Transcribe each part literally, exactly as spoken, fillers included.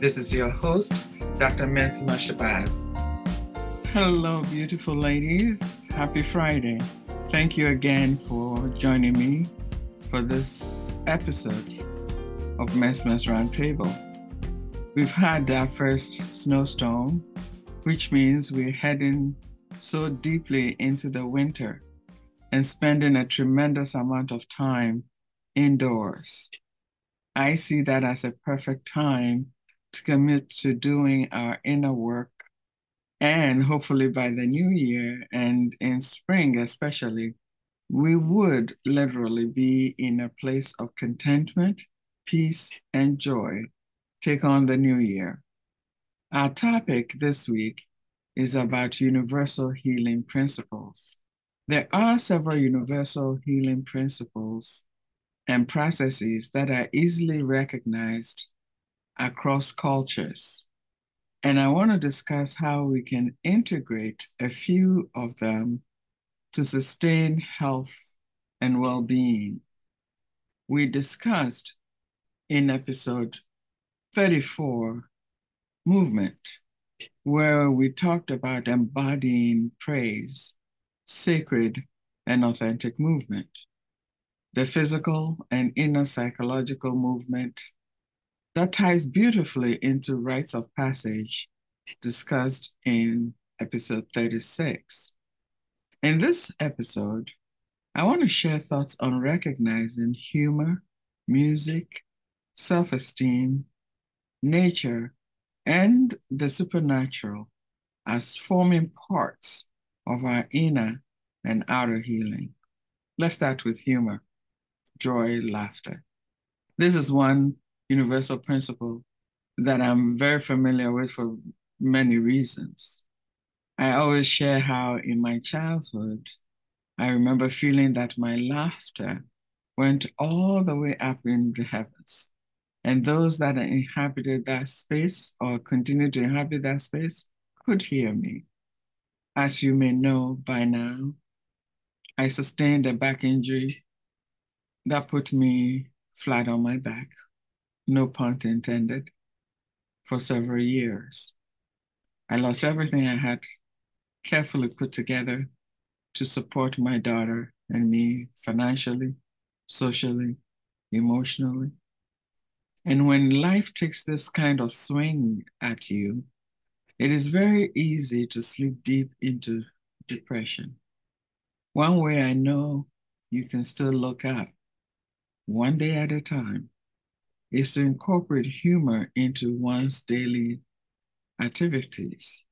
This is your host, Doctor Mesma Shabazz. Hello, beautiful ladies. Happy Friday. Thank you again for joining me for this episode of Mesma's Roundtable. We've had our first snowstorm, which means we're heading so deeply into the winter and spending a tremendous amount of time indoors. I see that as a perfect time to commit to doing our inner work. And hopefully by the new year and in spring especially, we would literally be in a place of contentment, peace, and joy. Take on the new year. Our topic this week is about universal healing principles. There are several universal healing principles and processes that are easily recognized across cultures. And I want to discuss how we can integrate a few of them to sustain health and well-being. We discussed in episode thirty-four, movement, where we talked about embodying praise, sacred and authentic movement, the physical and inner psychological movement that ties beautifully into rites of passage discussed in episode thirty-six. In this episode, I want to share thoughts on recognizing humor, music, self-esteem, nature, and the supernatural as forming parts of our inner and outer healing. Let's start with humor, joy, laughter. This is one universal principle that I'm very familiar with for many reasons. I always share how in my childhood, I remember feeling that my laughter went all the way up in the heavens. And those that inhabited that space or continue to inhabit that space could hear me. As you may know by now, I sustained a back injury that put me flat on my back, no pun intended, for several years. I lost everything I had carefully put together to support my daughter and me financially, socially, emotionally. And when life takes this kind of swing at you, it is very easy to slip deep into depression. One way I know you can still look up, one day at a time, is to incorporate humor into one's daily activities.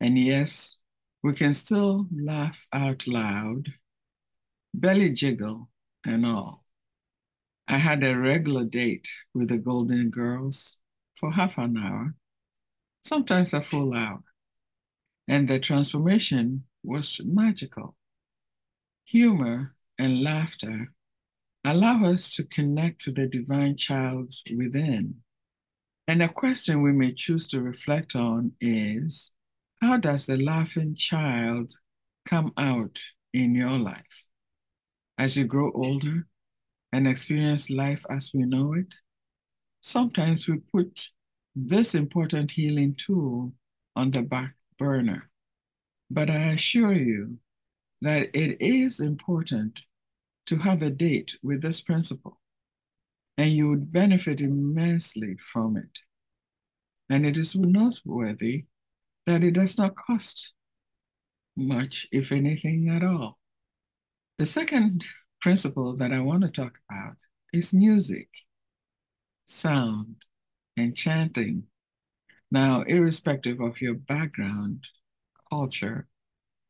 And yes, we can still laugh out loud, belly jiggle and all. I had a regular date with the Golden Girls for half an hour, sometimes a full hour, and the transformation was magical. Humor and laughter allow us to connect to the divine child within. And a question we may choose to reflect on is, how does the laughing child come out in your life? As you grow older and experience life as we know it, sometimes we put this important healing tool on the back burner. But I assure you that it is important to have a date with this principle, and you would benefit immensely from it. And it is noteworthy that it does not cost much, if anything at all. The second principle that I want to talk about is music, sound, and chanting. Now, irrespective of your background, culture,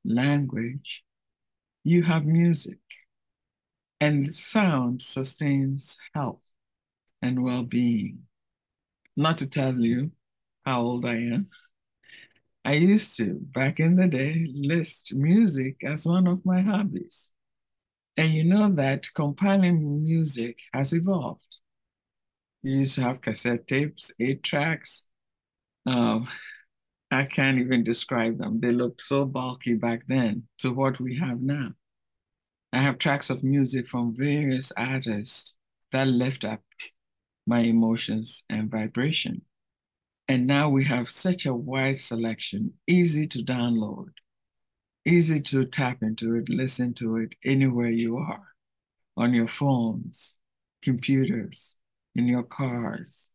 language, you have music, and sound sustains health and well-being. Not to tell you how old I am, I used to, back in the day, list music as one of my hobbies. And you know that compiling music has evolved. You used to have cassette tapes, eight tracks. Um, I can't even describe them. They looked so bulky back then to what we have now. I have tracks of music from various artists that lift up my emotions and vibration. And now we have such a wide selection, easy to download, easy to tap into it, listen to it anywhere you are, on your phones, computers, in your cars.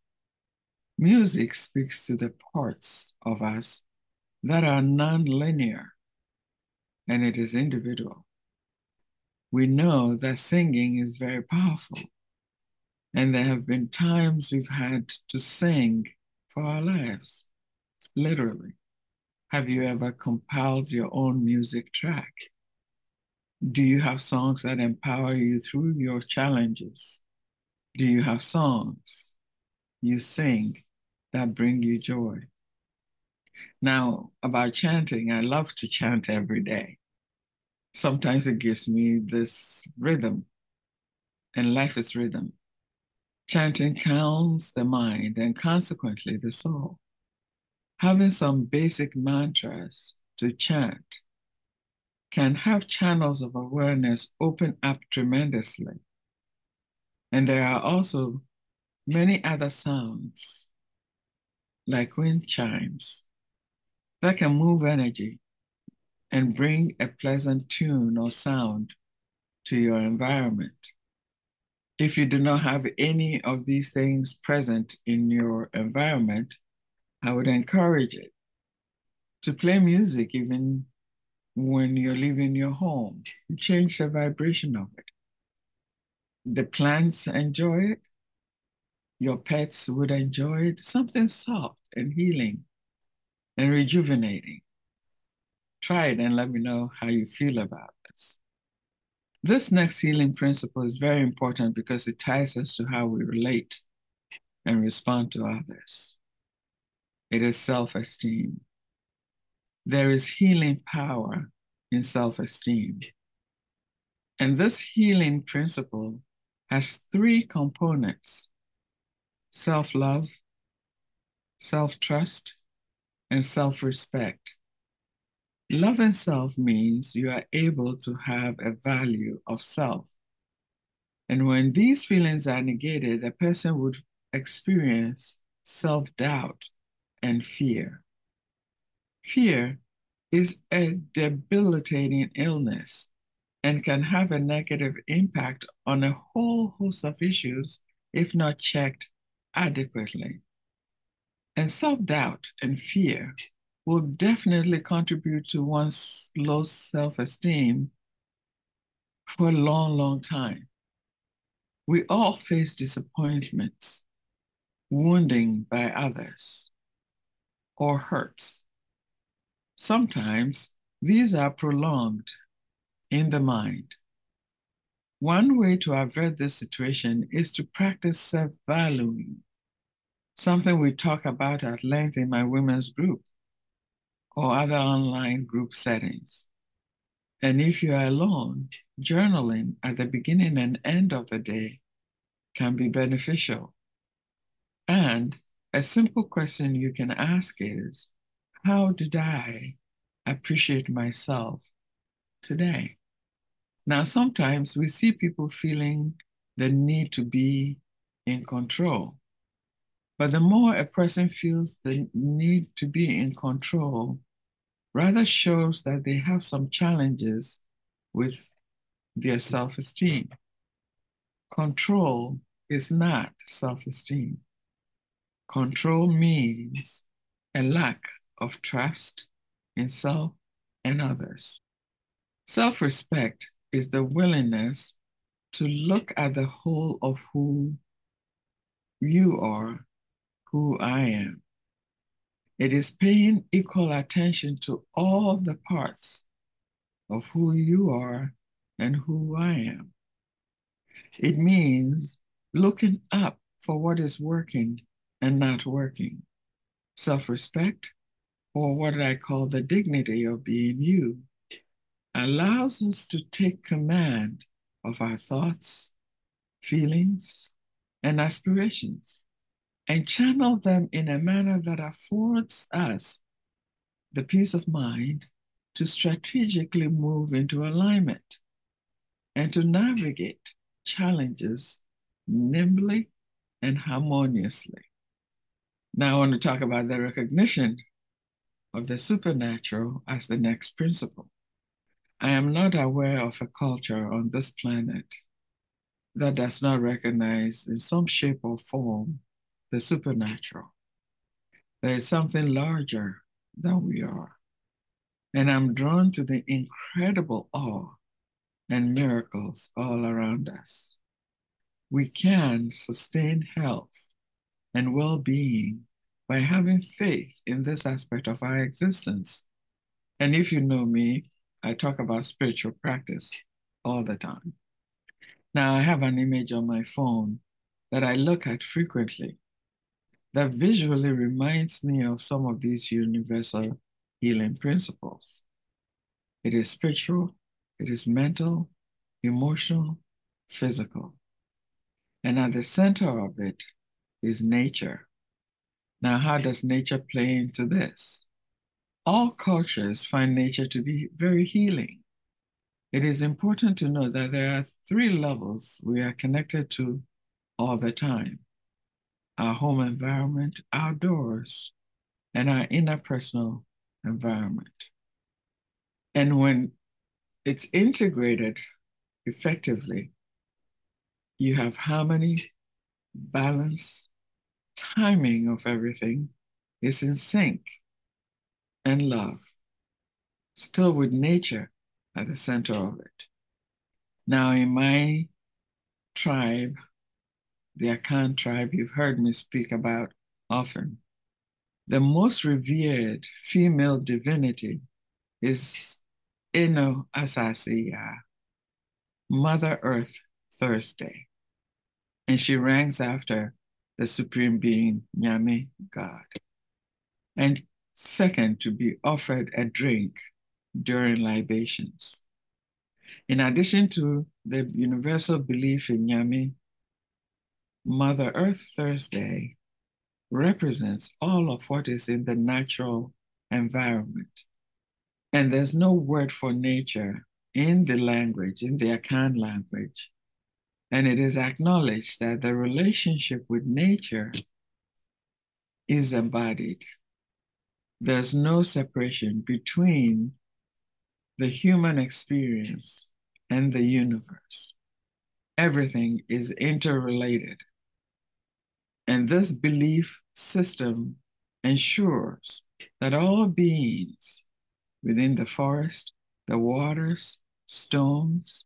Music speaks to the parts of us that are non-linear, and it is individual. We know that singing is very powerful, and there have been times we've had to sing for our lives, literally. Have you ever compiled your own music track? Do you have songs that empower you through your challenges? Do you have songs you sing that bring you joy? Now, about chanting, I love to chant every day. Sometimes it gives me this rhythm, and life is rhythm. Chanting calms the mind and consequently the soul. Having some basic mantras to chant can have channels of awareness open up tremendously. And there are also many other sounds, like wind chimes, that can move energy and bring a pleasant tune or sound to your environment. If you do not have any of these things present in your environment, I would encourage it to play music even when you're leaving your home. You change the vibration of it. The plants enjoy it. Your pets would enjoy it. Something soft and healing and rejuvenating. Try it and let me know how you feel about this. This next healing principle is very important because it ties us to how we relate and respond to others. It is self-esteem. There is healing power in self-esteem. And this healing principle has three components: self-love, self-trust, and self-respect. Loving self means you are able to have a value of self. And when these feelings are negated, a person would experience self-doubt and fear. Fear is a debilitating illness and can have a negative impact on a whole host of issues if not checked adequately. And self-doubt and fear will definitely contribute to one's low self-esteem for a long, long time. We all face disappointments, wounding by others, or hurts. Sometimes these are prolonged in the mind. One way to avert this situation is to practice self-valuing, something we talk about at length in my women's group or other online group settings. And if you are alone, journaling at the beginning and end of the day can be beneficial. And a simple question you can ask is, how did I appreciate myself today? Now, sometimes we see people feeling the need to be in control. But the more a person feels the need to be in control, rather shows that they have some challenges with their self-esteem. Control is not self-esteem. Control means a lack of trust in self and others. Self-respect is the willingness to look at the whole of who you are, who I am. It is paying equal attention to all the parts of who you are and who I am. It means looking up for what is working and not working. Self-respect, or what I call the dignity of being you, allows us to take command of our thoughts, feelings, and aspirations, and channel them in a manner that affords us the peace of mind to strategically move into alignment and to navigate challenges nimbly and harmoniously. Now I want to talk about the recognition of the supernatural as the next principle. I am not aware of a culture on this planet that does not recognize in some shape or form the supernatural. There is something larger than we are. And I'm drawn to the incredible awe and miracles all around us. We can sustain health and well-being by having faith in this aspect of our existence. And if you know me, I talk about spiritual practice all the time. Now, I have an image on my phone that I look at frequently that visually reminds me of some of these universal healing principles. It is spiritual, it is mental, emotional, physical. And at the center of it is nature. Now, how does nature play into this? All cultures find nature to be very healing. It is important to know that there are three levels we are connected to all the time: our home environment, outdoors, and our interpersonal environment. And when it's integrated effectively, you have harmony, balance, timing of everything is in sync, and love, still with nature at the center of it. Now, in my tribe, the Akan tribe, you've heard me speak about often, the most revered female divinity is Eno Asasiya, Mother Earth Thursday. And she ranks after the Supreme Being, Nyami, God. And second, to be offered a drink during libations. In addition to the universal belief in Nyami, Mother Earth Thursday represents all of what is in the natural environment. And there's no word for nature in the language, in the Akan language. And it is acknowledged that the relationship with nature is embodied. There's no separation between the human experience and the universe. Everything is interrelated. And this belief system ensures that all beings within the forest, the waters, stones,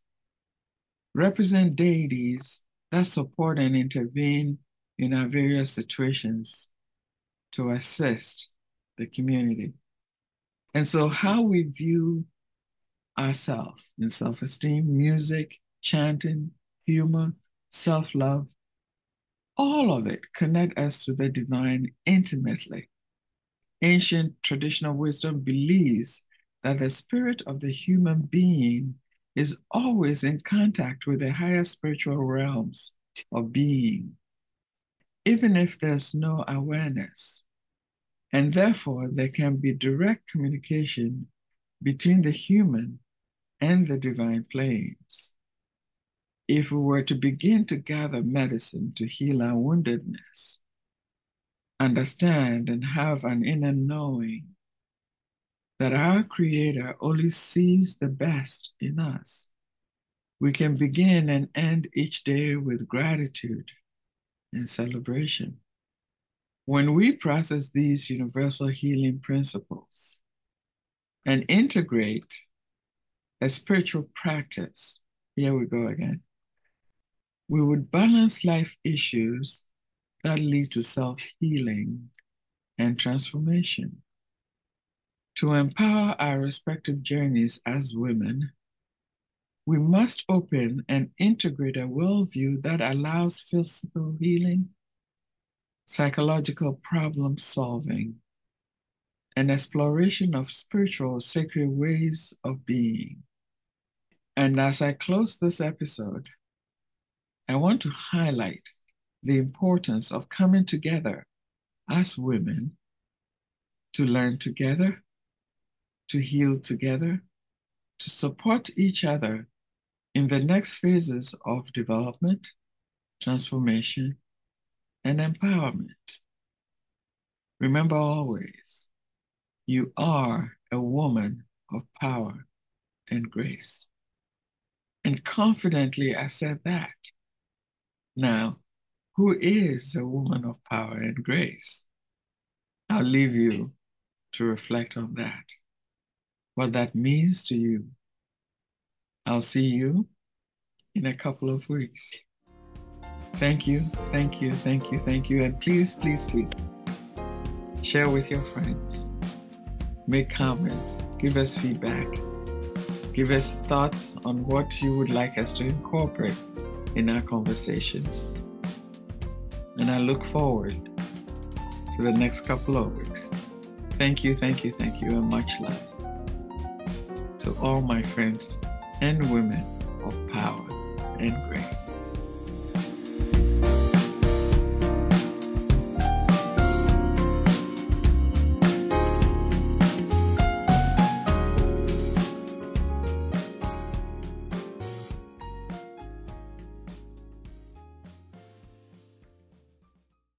represent deities that support and intervene in our various situations to assist the community. And so how we view ourselves in self-esteem, music, chanting, humor, self-love, all of it connect us to the divine intimately. Ancient traditional wisdom believes that the spirit of the human being is always in contact with the higher spiritual realms of being, even if there's no awareness. And therefore, there can be direct communication between the human and the divine planes. If we were to begin to gather medicine to heal our woundedness, understand and have an inner knowing that our Creator only sees the best in us, we can begin and end each day with gratitude and celebration. When we process these universal healing principles and integrate a spiritual practice, here we go again, we would balance life issues that lead to self-healing and transformation. To empower our respective journeys as women, we must open and integrate a worldview that allows physical healing, psychological problem solving, and exploration of spiritual sacred ways of being. And as I close this episode, I want to highlight the importance of coming together as women to learn together, to heal together, to support each other in the next phases of development, transformation, and empowerment. Remember always, you are a woman of power and grace. And confidently, I said that. Now, who is a woman of power and grace? I'll leave you to reflect on that, what that means to you. I'll see you in a couple of weeks. Thank you, thank you, thank you, thank you. And please, please, please share with your friends. Make comments, give us feedback, give us thoughts on what you would like us to incorporate in our conversations. And I look forward to the next couple of weeks. Thank you, thank you, thank you, and much love to all my friends and women of power and grace.